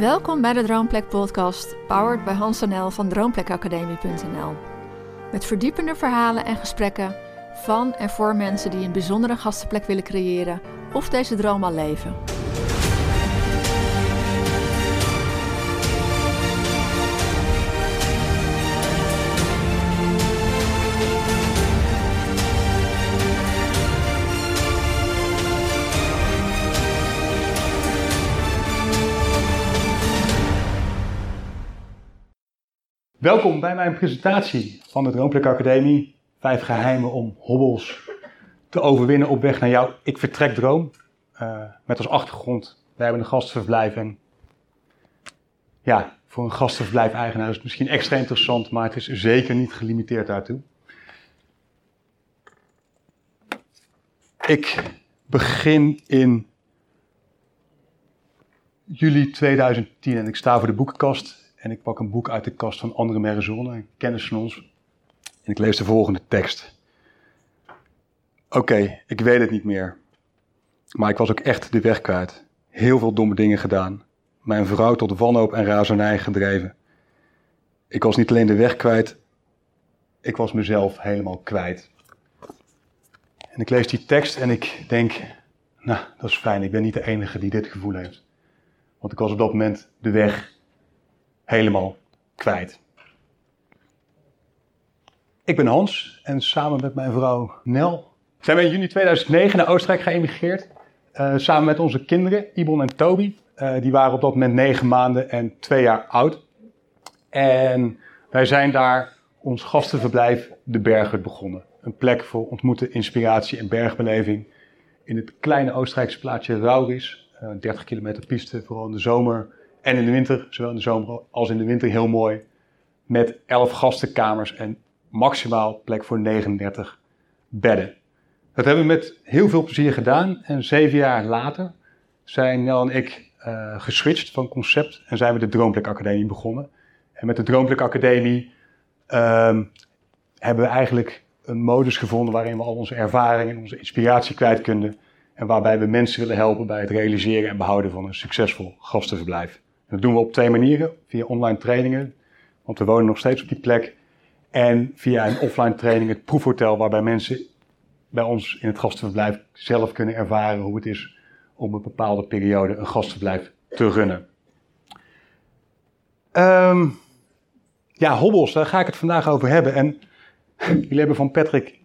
Welkom bij de Droomplek podcast, powered bij Hans-NL van droomplekacademie.nl. Met verdiepende verhalen en gesprekken van en voor mensen die een bijzondere gastenplek willen creëren of deze droom al leven. Welkom bij mijn presentatie van de Droomplek Academie. 5 geheimen om hobbels te overwinnen op weg naar jouw Ik Vertrek Droom. Met als achtergrond, wij hebben een gastenverblijf. En ja, voor een gastenverblijf-eigenaar is het misschien extra interessant, maar het is zeker niet gelimiteerd daartoe. Ik begin in juli 2010 en ik sta voor de boekenkast. En ik pak een boek uit de kast van André Merizon, een kennis van ons. En ik lees de volgende tekst. Oké, ik weet het niet meer. Maar ik was ook echt de weg kwijt. Heel veel domme dingen gedaan. Mijn vrouw tot wanhoop en razernij gedreven. Ik was niet alleen de weg kwijt. Ik was mezelf helemaal kwijt. En ik lees die tekst en ik denk, nou, dat is fijn. Ik ben niet de enige die dit gevoel heeft. Want ik was op dat moment de weg helemaal kwijt. Ik ben Hans en samen met mijn vrouw Nel zijn we in juni 2009 naar Oostenrijk geëmigreerd. Samen met onze kinderen, Ibon en Toby. Die waren op dat moment 9 maanden en 2 jaar oud. En wij zijn daar ons gastenverblijf De Berghut begonnen. Een plek voor ontmoeten, inspiratie en bergbeleving. In het kleine Oostenrijkse plaatsje Rauris. 30 kilometer piste, vooral in de zomer. En in de winter, zowel in de zomer als in de winter, heel mooi. Met 11 gastenkamers en maximaal plek voor 39 bedden. Dat hebben we met heel veel plezier gedaan. En 7 jaar later zijn Nel en ik geswitcht van concept. En zijn we de Droomplek Academie begonnen. En met de Droomplek Academie hebben we eigenlijk een modus gevonden waarin we al onze ervaring en onze inspiratie kwijt kunnen. En waarbij we mensen willen helpen bij het realiseren en behouden van een succesvol gastenverblijf. Dat doen we op 2 manieren. Via online trainingen, want we wonen nog steeds op die plek. En via een offline training, het proefhotel, waarbij mensen bij ons in het gastenverblijf zelf kunnen ervaren hoe het is om een bepaalde periode een gastenverblijf te runnen. Hobbels, daar ga ik het vandaag over hebben. En jullie hebben van Patrick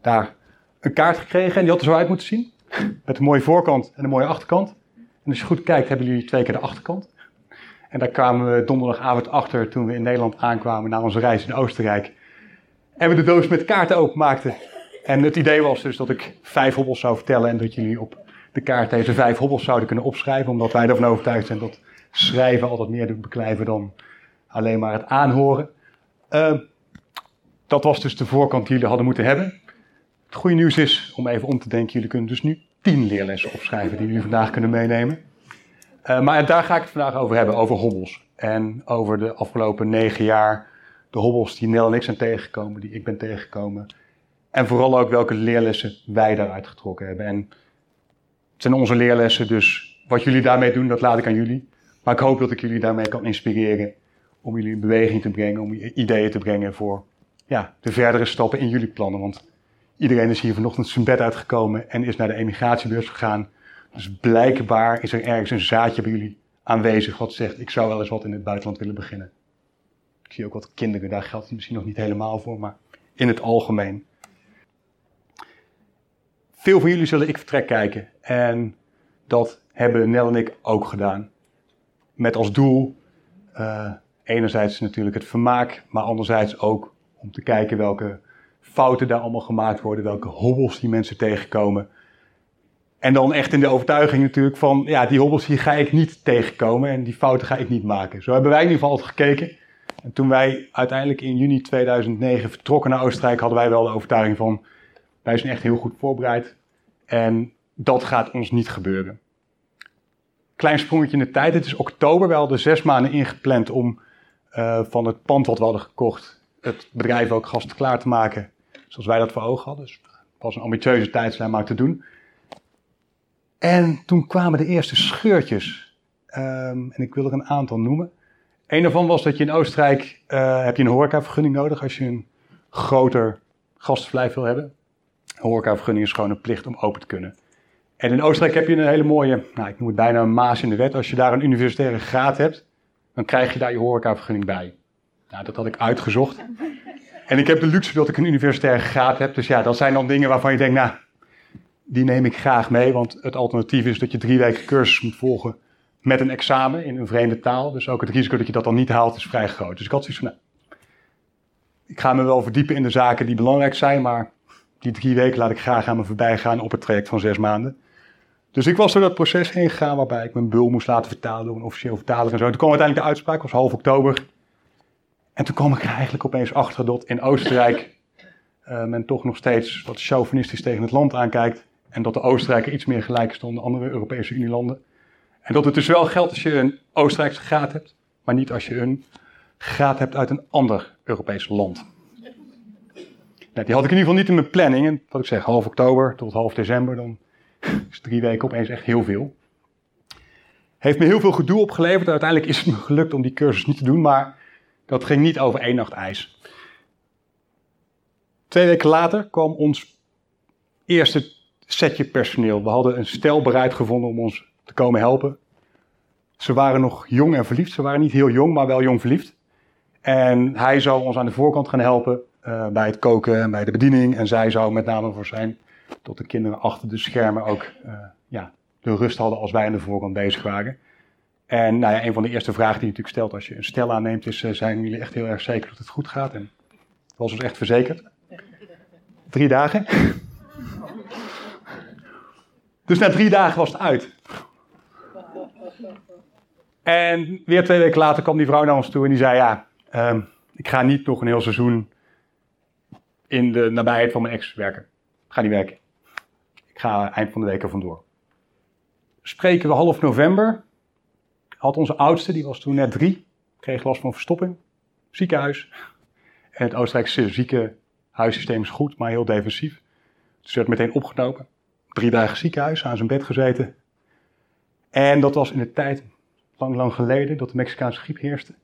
daar een kaart gekregen en die had er zo uit moeten zien. Met een mooie voorkant en een mooie achterkant. En als je goed kijkt, hebben jullie 2 keer de achterkant. En daar kwamen we donderdagavond achter toen we in Nederland aankwamen na onze reis in Oostenrijk. En we de doos met kaarten openmaakten. En het idee was dus dat ik 5 hobbels zou vertellen en dat jullie op de kaart deze 5 hobbels zouden kunnen opschrijven. Omdat wij ervan overtuigd zijn dat schrijven altijd meer doet beklijven dan alleen maar het aanhoren. Dat was dus de voorkant die jullie hadden moeten hebben. Het goede nieuws is, om even om te denken, jullie kunnen dus nu 10 leerlessen opschrijven die jullie vandaag kunnen meenemen. Maar daar ga ik het vandaag over hebben, over hobbels. En over de afgelopen 9 jaar, de hobbels die Nel en ik zijn tegengekomen, die ik ben tegengekomen. En vooral ook welke leerlessen wij daaruit getrokken hebben. En het zijn onze leerlessen, dus wat jullie daarmee doen, dat laat ik aan jullie. Maar ik hoop dat ik jullie daarmee kan inspireren om jullie in beweging te brengen, om ideeën te brengen voor de verdere stappen in jullie plannen. Want iedereen is hier vanochtend zijn bed uitgekomen en is naar de emigratiebeurs gegaan. Dus blijkbaar is er ergens een zaadje bij jullie aanwezig wat zegt, ik zou wel eens wat in het buitenland willen beginnen. Ik zie ook wat kinderen, daar geldt het misschien nog niet helemaal voor, maar in het algemeen. Veel van jullie zullen Ik Vertrek kijken. En dat hebben Nel en ik ook gedaan. Met als doel, enerzijds natuurlijk het vermaak, maar anderzijds ook om te kijken welke fouten daar allemaal gemaakt worden, welke hobbels die mensen tegenkomen. En dan echt in de overtuiging natuurlijk van, die hobbels hier ga ik niet tegenkomen en die fouten ga ik niet maken. Zo hebben wij in ieder geval altijd gekeken. En toen wij uiteindelijk in juni 2009 vertrokken naar Oostenrijk, hadden wij wel de overtuiging van, wij zijn echt heel goed voorbereid en dat gaat ons niet gebeuren. Klein sprongetje in de tijd, het is oktober, wij hadden 6 maanden ingepland om van het pand wat we hadden gekocht, het bedrijf ook gastklaar te maken zoals wij dat voor ogen hadden. Dus het was een ambitieuze tijdslijn maar te doen. En toen kwamen de eerste scheurtjes. En ik wil er een aantal noemen. Een daarvan was dat je in Oostenrijk heb je een horecavergunning nodig als je een groter gasverblijf wil hebben. Een horecavergunning is gewoon een plicht om open te kunnen. En in Oostenrijk heb je een hele mooie, nou, ik noem het bijna een maas in de wet. Als je daar een universitaire graad hebt, dan krijg je daar je horecavergunning bij. Nou, dat had ik uitgezocht. En ik heb de luxe dat ik een universitaire graad heb. Dus ja, dat zijn dan dingen waarvan je denkt, nou, die neem ik graag mee. Want het alternatief is dat je 3 weken cursus moet volgen met een examen in een vreemde taal. Dus ook het risico dat je dat dan niet haalt is vrij groot. Dus ik had zoiets van, nou, ik ga me wel verdiepen in de zaken die belangrijk zijn. Maar die 3 weken laat ik graag aan me voorbij gaan op het traject van 6 maanden. Dus ik was door dat proces heen gegaan waarbij ik mijn bul moest laten vertalen door een officieel vertaler en zo. En toen kwam uiteindelijk de uitspraak, het was half oktober. En toen kwam ik er eigenlijk opeens achter dat in Oostenrijk men toch nog steeds wat chauvinistisch tegen het land aankijkt. En dat de Oostenrijker iets meer gelijk is dan de andere Europese Unielanden. En dat het dus wel geldt als je een Oostenrijkse graad hebt, maar niet als je een graad hebt uit een ander Europees land. Nou, die had ik in ieder geval niet in mijn planning. En wat ik zeg, half oktober tot half december, dan is 3 weken opeens echt heel veel. Heeft me heel veel gedoe opgeleverd. Uiteindelijk is het me gelukt om die cursus niet te doen, maar dat ging niet over 1 nacht ijs. 2 weken later kwam ons eerste setje personeel. We hadden een stel bereid gevonden om ons te komen helpen. Ze waren nog jong en verliefd. Ze waren niet heel jong, maar wel jong verliefd. En hij zou ons aan de voorkant gaan helpen bij het koken en bij de bediening. En zij zou met name voor zijn tot de kinderen achter de schermen ook de rust hadden als wij aan de voorkant bezig waren. En nou ja, een van de eerste vragen die je natuurlijk stelt als je een stel aanneemt is, zijn jullie echt heel erg zeker dat het goed gaat? En dat was ons echt verzekerd. 3 dagen. Dus na 3 dagen was het uit. En weer 2 weken later kwam die vrouw naar ons toe en die zei, ja, ik ga niet nog een heel seizoen in de nabijheid van mijn ex werken. Ik ga niet werken. Ik ga eind van de week er vandoor. Spreken we half november. Had onze oudste, die was toen net 3, kreeg last van verstopping. Ziekenhuis. En het Oostenrijkse ziekenhuissysteem is goed, maar heel defensief. Dus werd meteen opgenomen. 3 dagen ziekenhuis, aan zijn bed gezeten. En dat was in de tijd lang geleden dat de Mexicaanse griep heerste.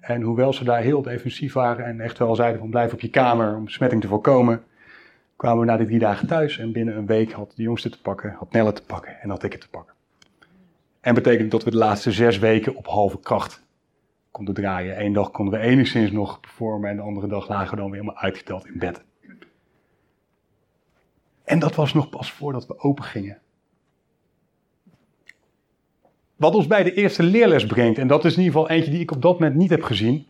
En hoewel ze daar heel defensief waren en echt wel zeiden van blijf op je kamer om besmetting te voorkomen, kwamen we na die 3 dagen thuis en binnen een week had de jongste te pakken, had Nel te pakken en had ik het te pakken. En betekent dat we de laatste 6 weken op halve kracht konden draaien. 1 dag konden we enigszins nog performen en de andere dag lagen we dan weer helemaal uitgeteld in bed. En dat was nog pas voordat we open gingen. Wat ons bij de eerste leerles brengt, en dat is in ieder geval eentje die ik op dat moment niet heb gezien.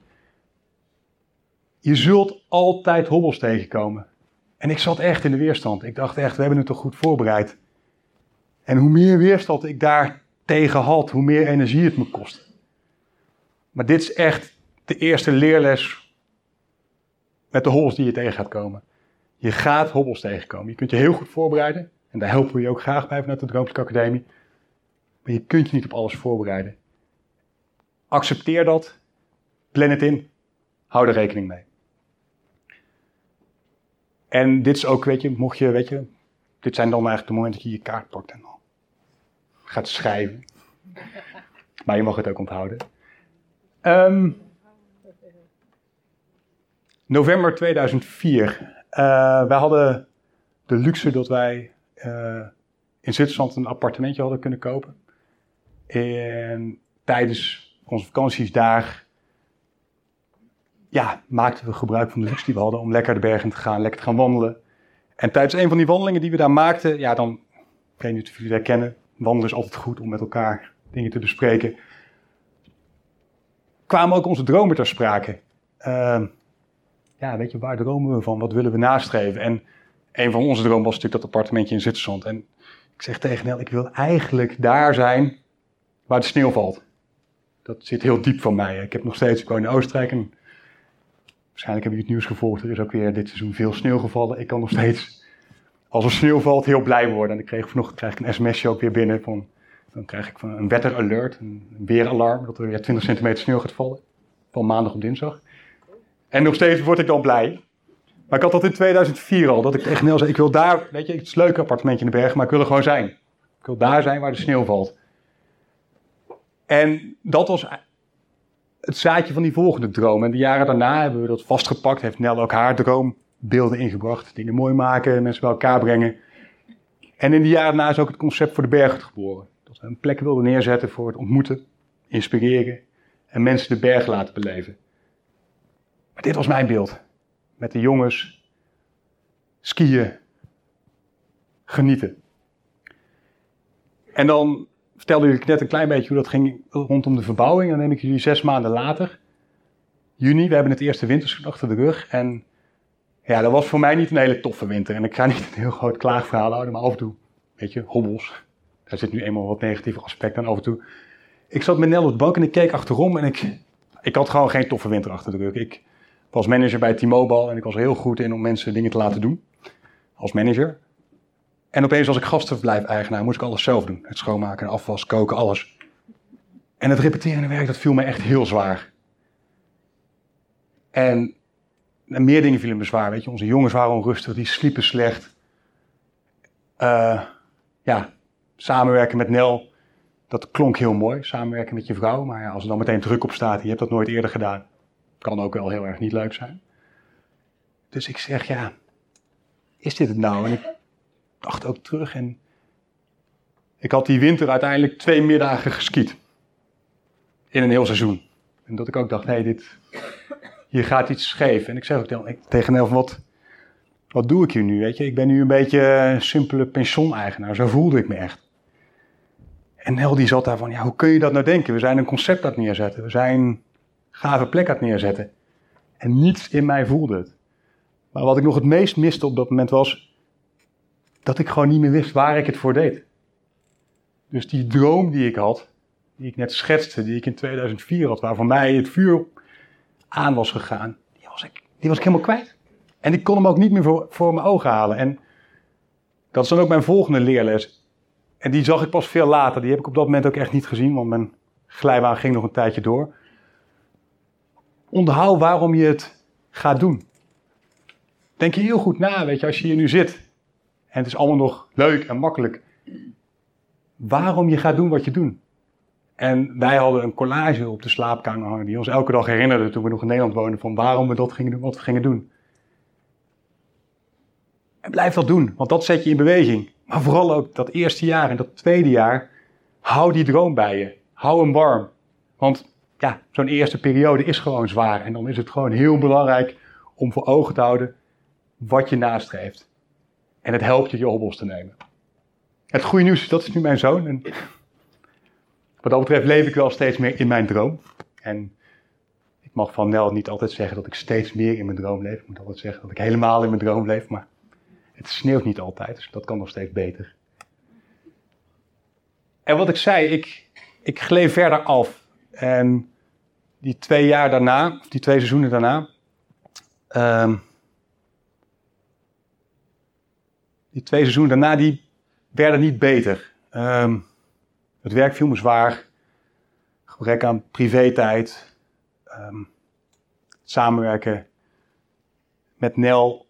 Je zult altijd hobbels tegenkomen. En ik zat echt in de weerstand. Ik dacht echt, we hebben het toch goed voorbereid. En hoe meer weerstand ik daar tegen had, hoe meer energie het me kostte. Maar dit is echt de eerste leerles met de hobbels die je tegen gaat komen. Je gaat hobbels tegenkomen. Je kunt je heel goed voorbereiden. En daar helpen we je ook graag bij vanuit de Droomplek Academie. Maar je kunt je niet op alles voorbereiden. Accepteer dat. Plan het in. Hou er rekening mee. En dit is ook, dit zijn dan eigenlijk de momenten dat je je kaart pakt en dan gaat schrijven. Maar je mag het ook onthouden. November 2004. Wij hadden de luxe dat wij in Zwitserland een appartementje hadden kunnen kopen. En tijdens onze vakanties daar maakten we gebruik van de luxe die we hadden om lekker de bergen te gaan, lekker te gaan wandelen. En tijdens een van die wandelingen die we daar maakten, ik weet niet of jullie dat kennen, wandelen is altijd goed om met elkaar dingen te bespreken, kwamen ook onze dromen ter sprake. Waar dromen we van? Wat willen we nastreven? En een van onze dromen was natuurlijk dat appartementje in Zwitserland. En ik zeg tegen Nel, ik wil eigenlijk daar zijn waar de sneeuw valt. Dat zit heel diep van mij. Ik woon in Oostenrijk en waarschijnlijk hebben jullie het nieuws gevolgd. Er is ook weer dit seizoen veel sneeuw gevallen. Ik kan nog steeds, als er sneeuw valt, heel blij worden. En vanochtend krijg ik een sms'je ook weer binnen. Dan krijg ik een wetter alert, een weeralarm, dat er weer 20 centimeter sneeuw gaat vallen. Van maandag op dinsdag. En nog steeds word ik dan blij. Maar ik had dat in 2004 al, dat ik tegen Nel zei, ik wil daar, het is een leuk appartementje in de berg, maar ik wil er gewoon zijn. Ik wil daar zijn waar de sneeuw valt. En dat was het zaadje van die volgende droom. En de jaren daarna hebben we dat vastgepakt. Heeft Nel ook haar droombeelden ingebracht. Dingen mooi maken, mensen bij elkaar brengen. En in die jaren daarna is ook het concept voor De Berghut geboren. Dat we een plek wilden neerzetten voor het ontmoeten, inspireren en mensen de berg laten beleven. Maar dit was mijn beeld. Met de jongens, skiën, genieten. En dan vertelde jullie net een klein beetje hoe dat ging rondom de verbouwing. Dan neem ik jullie 6 maanden later, juni, we hebben het eerste winterseizoen achter de rug. En ja, dat was voor mij niet een hele toffe winter. En ik ga niet een heel groot klaagverhaal houden, maar af en toe, weet je, hobbels. Daar zit nu eenmaal wat negatieve aspect aan af en toe. Ik zat met Nel op de bank en ik keek achterom en ik had gewoon geen toffe winter achter de rug. Ik was manager bij T-Mobile en ik was er heel goed in om mensen dingen te laten doen. Als manager. En opeens als ik gastverblijf-eigenaar moest ik alles zelf doen. Het schoonmaken, afwas, koken, alles. En het repeterende werk, dat viel me echt heel zwaar. En meer dingen vielen me zwaar, weet je. Onze jongens waren onrustig, die sliepen slecht. Samenwerken met Nel, dat klonk heel mooi. Samenwerken met je vrouw, maar ja, als er dan meteen druk op staat, je hebt dat nooit eerder gedaan. Kan ook wel heel erg niet leuk zijn. Dus ik zeg, ja, is dit het nou? En ik dacht ook terug en ik had die winter uiteindelijk 2 middagen geskiet. In een heel seizoen. En dat ik ook dacht, nee, hier gaat iets scheef. En ik zeg ook tegen Nel, wat doe ik hier nu, weet je? Ik ben nu een beetje een simpele pension-eigenaar. Zo voelde ik me echt. En Nel die zat daar van, ja, hoe kun je dat nou denken? We zijn een concept aan het neerzetten. We zijn gave plek aan het neerzetten. En niets in mij voelde het. Maar wat ik nog het meest miste op dat moment was dat ik gewoon niet meer wist waar ik het voor deed. Dus die droom die ik had, die ik net schetste, die ik in 2004 had, waar voor mij het vuur aan was gegaan, die was ik helemaal kwijt. En ik kon hem ook niet meer voor mijn ogen halen. En dat is dan ook mijn volgende leerles. En die zag ik pas veel later. Die heb ik op dat moment ook echt niet gezien, want mijn glijbaan ging nog een tijdje door. Onthoud waarom je het gaat doen. Denk je heel goed na, weet je, als je hier nu zit. En het is allemaal nog leuk en makkelijk. Waarom je gaat doen wat je doet. En wij hadden een collage op de slaapkamer hangen die ons elke dag herinnerde toen we nog in Nederland woonden van waarom we dat gingen doen, wat we gingen doen. En blijf dat doen, want dat zet je in beweging. Maar vooral ook dat eerste jaar en dat tweede jaar, hou die droom bij je. Hou hem warm. Want ja, zo'n eerste periode is gewoon zwaar. En dan is het gewoon heel belangrijk om voor ogen te houden wat je nastreeft. En het helpt je hobbels te nemen. Het goede nieuws, dat is nu mijn zoon. En wat dat betreft leef ik wel steeds meer in mijn droom. En ik mag van Nel niet altijd zeggen dat ik steeds meer in mijn droom leef. Ik moet altijd zeggen dat ik helemaal in mijn droom leef. Maar het sneeuwt niet altijd, dus dat kan nog steeds beter. En wat ik zei, ik gleed verder af. En die 2 jaar daarna, of die 2 seizoenen daarna... Die 2 seizoenen daarna, die werden niet beter. Het werk viel me zwaar. Gebrek aan privé-tijd. Samenwerken met Nel.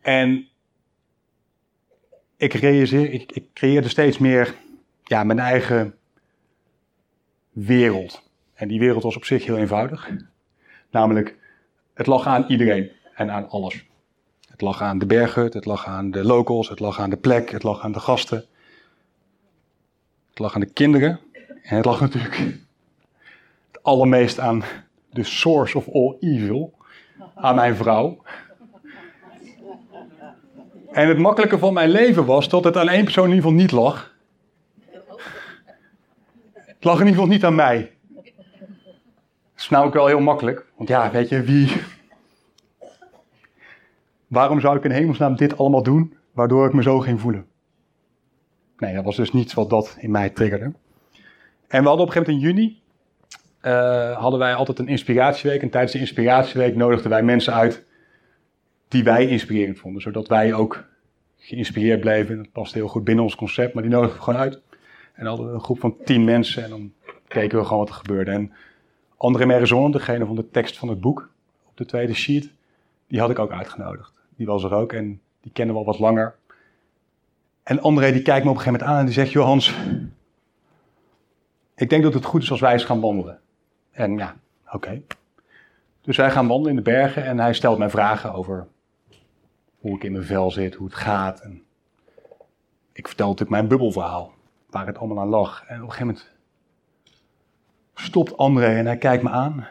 En ik creëerde steeds meer mijn eigen wereld. En die wereld was op zich heel eenvoudig. Namelijk, het lag aan iedereen en aan alles. Het lag aan De Berghut, het lag aan de locals, het lag aan de plek, het lag aan de gasten. Het lag aan de kinderen. En het lag natuurlijk het allermeest aan de source of all evil. Aan mijn vrouw. En het makkelijke van mijn leven was dat het aan één persoon in ieder geval niet lag. Het lag in ieder geval niet aan mij. Dat is nou ook wel heel makkelijk. Want ja, weet je, wie... Waarom zou ik in hemelsnaam dit allemaal doen, waardoor ik me zo ging voelen? Nee, dat was dus niets wat dat in mij triggerde. En we hadden op een gegeven moment in juni, hadden wij altijd een inspiratieweek. En tijdens de inspiratieweek nodigden wij mensen uit die wij inspirerend vonden. Zodat wij ook geïnspireerd bleven. Dat past heel goed binnen ons concept, maar die nodigden we gewoon uit. En hadden we een groep van 10 mensen en dan keken we gewoon wat er gebeurde. En André Merizon, degene van de tekst van het boek, op de tweede sheet, die had ik ook uitgenodigd. Die was er ook en die kennen we al wat langer. En André die kijkt me op een gegeven moment aan en die zegt... Joh Hans, Ik denk dat het goed is als wij eens gaan wandelen. En ja, oké. Dus wij gaan wandelen in de bergen en hij stelt mij vragen over hoe ik in mijn vel zit, hoe het gaat. En ik vertel natuurlijk mijn bubbelverhaal, waar het allemaal aan lag. En op een gegeven moment stopt André en hij kijkt me aan.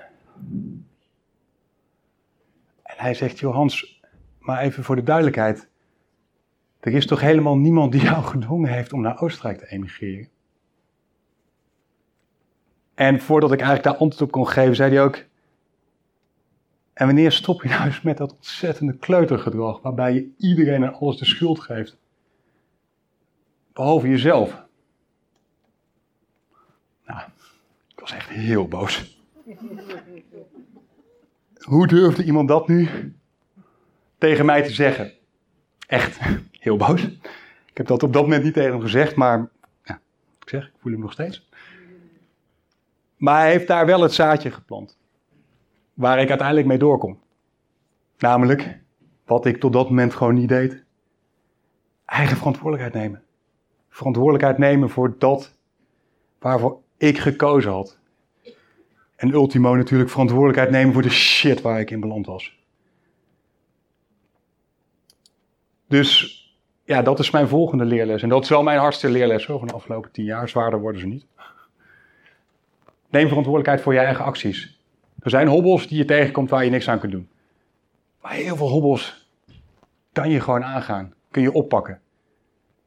En hij zegt, joh Hans, maar even voor de duidelijkheid. Er is toch helemaal niemand die jou gedwongen heeft om naar Oostenrijk te emigreren? En voordat ik eigenlijk daar antwoord op kon geven, zei hij ook... En wanneer stop je nou eens met dat ontzettende kleutergedrag, waarbij je iedereen en alles de schuld geeft? Behalve jezelf. Nou, ik was echt heel boos. Hoe durfde iemand dat nu tegen mij te zeggen? Echt, heel boos. Ik heb dat op dat moment niet tegen hem gezegd, maar ja, ik voel hem nog steeds. Maar hij heeft daar wel het zaadje geplant. Waar ik uiteindelijk mee doorkom. Namelijk, wat ik tot dat moment gewoon niet deed. Eigen verantwoordelijkheid nemen. Verantwoordelijkheid nemen voor dat waarvoor ik gekozen had. En ultimo natuurlijk verantwoordelijkheid nemen voor de shit waar ik in beland was. Dus ja, dat is mijn volgende leerles. En dat is wel mijn hardste leerles hoor, van de afgelopen 10 jaar. Zwaarder worden ze niet. Neem verantwoordelijkheid voor je eigen acties. Er zijn hobbels die je tegenkomt waar je niks aan kunt doen. Maar heel veel hobbels kan je gewoon aangaan. Kun je oppakken.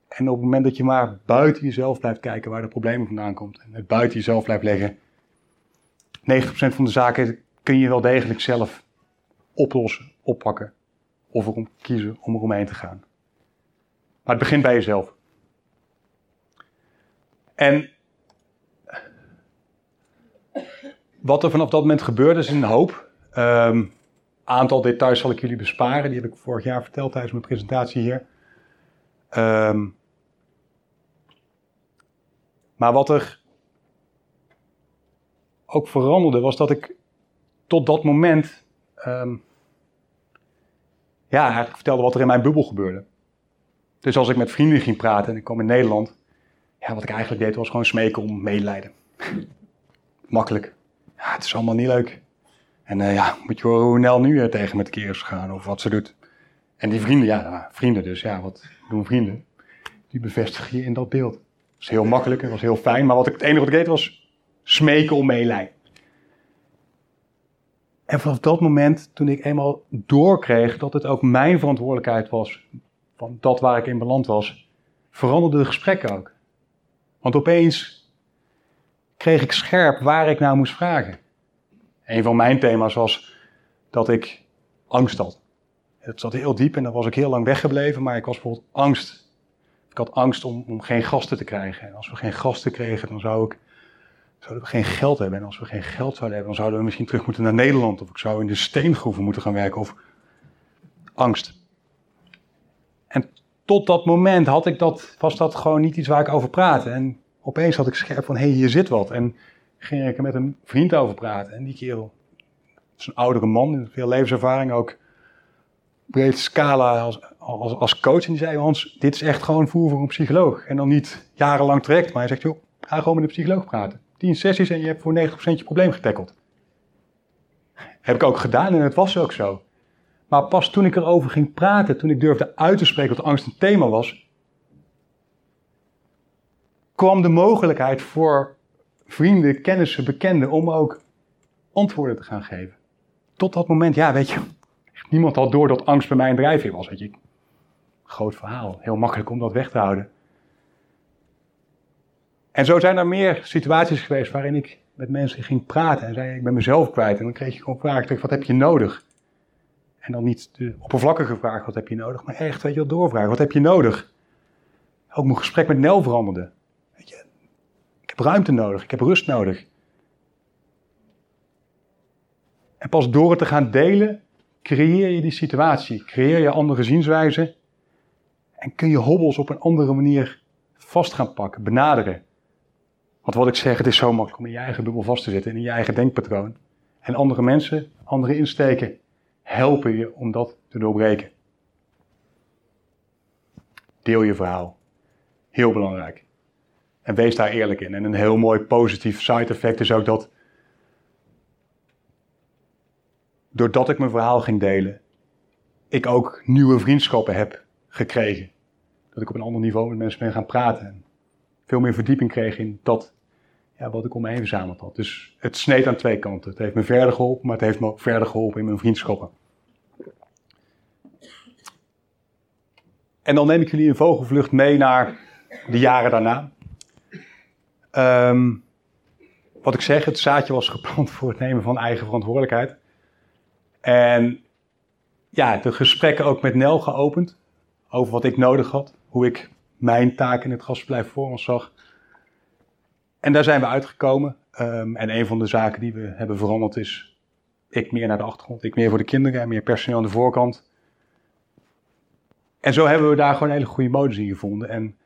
En op het moment dat je maar buiten jezelf blijft kijken waar de problemen vandaan komt. En het buiten jezelf blijft leggen. 90% van de zaken kun je wel degelijk zelf oplossen, oppakken. Of erom kiezen om eromheen te gaan. Maar het begint bij jezelf. En... wat er vanaf dat moment gebeurde is een hoop. Aantal details zal ik jullie besparen. Die heb ik vorig jaar verteld tijdens mijn presentatie hier. Maar wat er ook veranderde was dat ik tot dat moment... eigenlijk vertelde wat er in mijn bubbel gebeurde. Dus als ik met vrienden ging praten en ik kwam in Nederland... ja, wat ik eigenlijk deed was gewoon smeken om medelijden. Makkelijk. Ja, het is allemaal niet leuk. En moet je horen hoe Nel nu tegen me tekeer is gegaan of wat ze doet. En die vrienden, vrienden dus. Ja, wat doen vrienden? Die bevestigen je in dat beeld. Het was heel makkelijk, het was heel fijn. Maar het enige wat ik deed was smeken om meelij. En vanaf dat moment, toen ik eenmaal doorkreeg dat het ook mijn verantwoordelijkheid was, van dat waar ik in beland was, veranderden de gesprekken ook. Want opeens... kreeg ik scherp waar ik nou moest vragen. Een van mijn thema's was dat ik angst had. Het zat heel diep en daar was ik heel lang weggebleven, maar ik was bijvoorbeeld angst. Ik had angst om geen gasten te krijgen. En als we geen gasten kregen, dan zouden we geen geld hebben. En als we geen geld zouden hebben, dan zouden we misschien terug moeten naar Nederland. Of ik zou in de steengroeven moeten gaan werken. Of angst. En tot dat moment was dat gewoon niet iets waar ik over praatte. En opeens had ik scherp van, hé, hier zit wat. En ging ik er met een vriend over praten. En die kerel, dat is een oudere man, veel levenservaring ook. Breed scala als coach. En die zei, Hans, dit is echt gewoon voer voor een psycholoog. En dan niet jarenlang traject, maar hij zegt, joh, ga gewoon met een psycholoog praten. 10 sessies en je hebt voor 90% je probleem getackeld. Heb ik ook gedaan en het was ook zo. Maar pas toen ik erover ging praten, toen ik durfde uit te spreken dat angst een thema was... kwam de mogelijkheid voor vrienden, kennissen, bekenden om ook antwoorden te gaan geven. Tot dat moment, niemand had door dat angst bij mij een drijfveer was. Groot verhaal, heel makkelijk om dat weg te houden. En zo zijn er meer situaties geweest waarin ik met mensen ging praten en zei ik ben mezelf kwijt. En dan kreeg je gewoon vragen, wat heb je nodig? En dan niet de oppervlakkige vraag, wat heb je nodig? Maar echt, doorvragen, wat heb je nodig? Ook mijn gesprek met Nel veranderde. Ik heb ruimte nodig, ik heb rust nodig. En pas door het te gaan delen, creëer je die situatie, creëer je andere zienswijzen en kun je hobbels op een andere manier vast gaan pakken, benaderen. Want wat ik zeg, het is zo makkelijk om in je eigen bubbel vast te zitten, in je eigen denkpatroon. En andere mensen, andere insteken, helpen je om dat te doorbreken. Deel je verhaal. Heel belangrijk. En wees daar eerlijk in. En een heel mooi positief side effect is ook dat, doordat ik mijn verhaal ging delen, ik ook nieuwe vriendschappen heb gekregen. Dat ik op een ander niveau met mensen ben gaan praten. En veel meer verdieping kreeg in dat, ja, wat ik om me heen verzameld had. Dus het sneed aan twee kanten. Het heeft me verder geholpen, maar het heeft me ook verder geholpen in mijn vriendschappen. En dan neem ik jullie in vogelvlucht mee naar de jaren daarna. Wat ik zeg, het zaadje was geplant voor het nemen van eigen verantwoordelijkheid. En ja, de gesprekken ook met Nel geopend over wat ik nodig had. Hoe ik mijn taak in het gastverblijf voor ons zag. En daar zijn we uitgekomen. En een van de zaken die we hebben veranderd is, ik meer naar de achtergrond, ik meer voor de kinderen en meer personeel aan de voorkant. En zo hebben we daar gewoon een hele goede modus in gevonden. En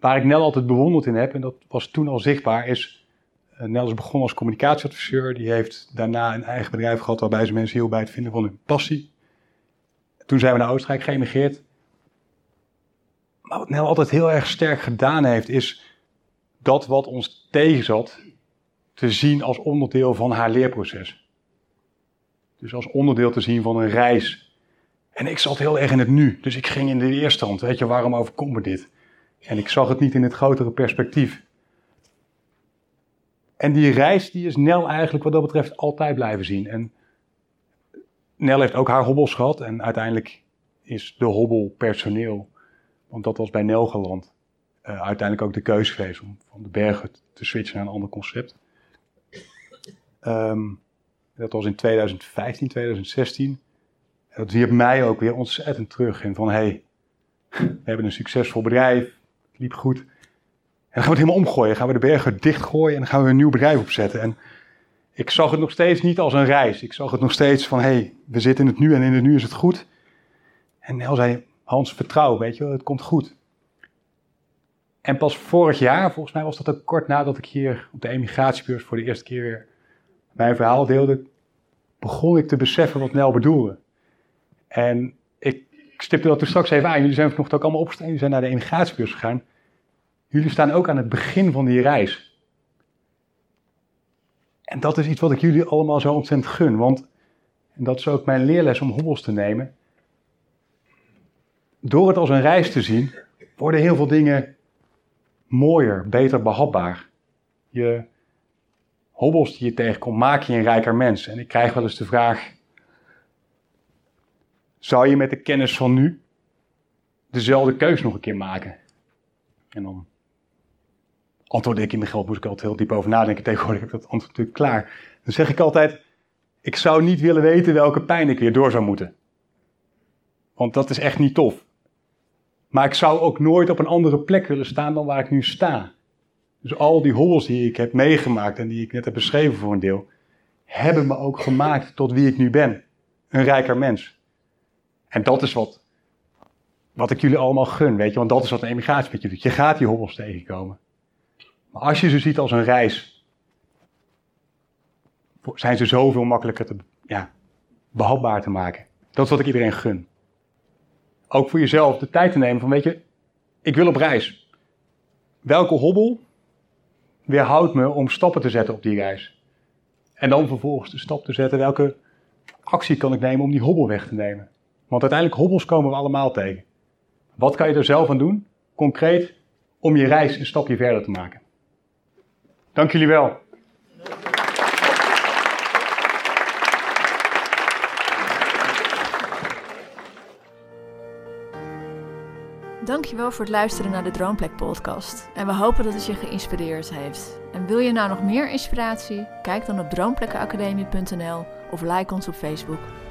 waar ik Nel altijd bewonderd in heb, en dat was toen al zichtbaar, is, Nel is begonnen als communicatieadviseur. Die heeft daarna een eigen bedrijf gehad waarbij ze mensen hielp bij het vinden van hun passie. Toen zijn we naar Oostenrijk geëmigreerd. Maar wat Nel altijd heel erg sterk gedaan heeft, is dat wat ons tegenzat te zien als onderdeel van haar leerproces. Dus als onderdeel te zien van een reis. En ik zat heel erg in het nu. Dus ik ging in de weerstand. Weet je, waarom overkomt me dit? En ik zag het niet in het grotere perspectief. En die reis die is Nel eigenlijk wat dat betreft altijd blijven zien. En Nel heeft ook haar hobbels gehad. En uiteindelijk is de hobbel personeel. Want dat was bij Nel geland. Uiteindelijk ook de keuze geweest om van De Berghut te switchen naar een ander concept. Dat was in 2015, 2016. En dat wierp mij ook weer ontzettend terug. En van, hey, we hebben een succesvol bedrijf. Het liep goed. En dan gaan we het helemaal omgooien. Gaan we De Berghut dichtgooien en dan gaan we een nieuw bedrijf opzetten. En ik zag het nog steeds niet als een reis. Ik zag het nog steeds van, hey, we zitten in het nu en in het nu is het goed. En Nel zei, Hans, vertrouw, weet je wel, het komt goed. En pas vorig jaar, volgens mij was dat ook kort nadat ik hier op de emigratiebeurs voor de eerste keer weer mijn verhaal deelde, begon ik te beseffen wat Nel bedoelde. En ik stipte dat toen straks even aan. Jullie zijn vanochtend ook allemaal opgestaan. Jullie zijn naar de emigratiebeurs gegaan. Jullie staan ook aan het begin van die reis. En dat is iets wat ik jullie allemaal zo ontzettend gun. Want, en dat is ook mijn leerles om hobbels te nemen, door het als een reis te zien, worden heel veel dingen mooier, beter behapbaar. Je hobbels die je tegenkomt, maak je een rijker mens. En ik krijg wel eens de vraag, zou je met de kennis van nu dezelfde keus nog een keer maken? En dan antwoord ik in mijn geld, moest ik altijd heel diep over nadenken. Tegenwoordig heb ik dat antwoord natuurlijk klaar. Dan zeg ik altijd, ik zou niet willen weten welke pijn ik weer door zou moeten. Want dat is echt niet tof. Maar ik zou ook nooit op een andere plek willen staan dan waar ik nu sta. Dus al die hobbels die ik heb meegemaakt en die ik net heb beschreven voor een deel, hebben me ook gemaakt tot wie ik nu ben. Een rijker mens. En dat is wat ik jullie allemaal gun, weet je. Want dat is wat een emigratie met je doet. Je gaat die hobbels tegenkomen. Maar als je ze ziet als een reis, zijn ze zoveel makkelijker behapbaar te maken. Dat is wat ik iedereen gun. Ook voor jezelf de tijd te nemen van, weet je, ik wil op reis. Welke hobbel weerhoudt me om stappen te zetten op die reis? En dan vervolgens de stap te zetten, welke actie kan ik nemen om die hobbel weg te nemen? Want uiteindelijk, hobbels komen we allemaal tegen. Wat kan je er zelf aan doen, concreet, om je reis een stapje verder te maken? Dank jullie wel. Dankjewel voor het luisteren naar de Droomplek podcast. En we hopen dat het je geïnspireerd heeft. En wil je nou nog meer inspiratie? Kijk dan op droomplekkenacademie.nl of like ons op Facebook.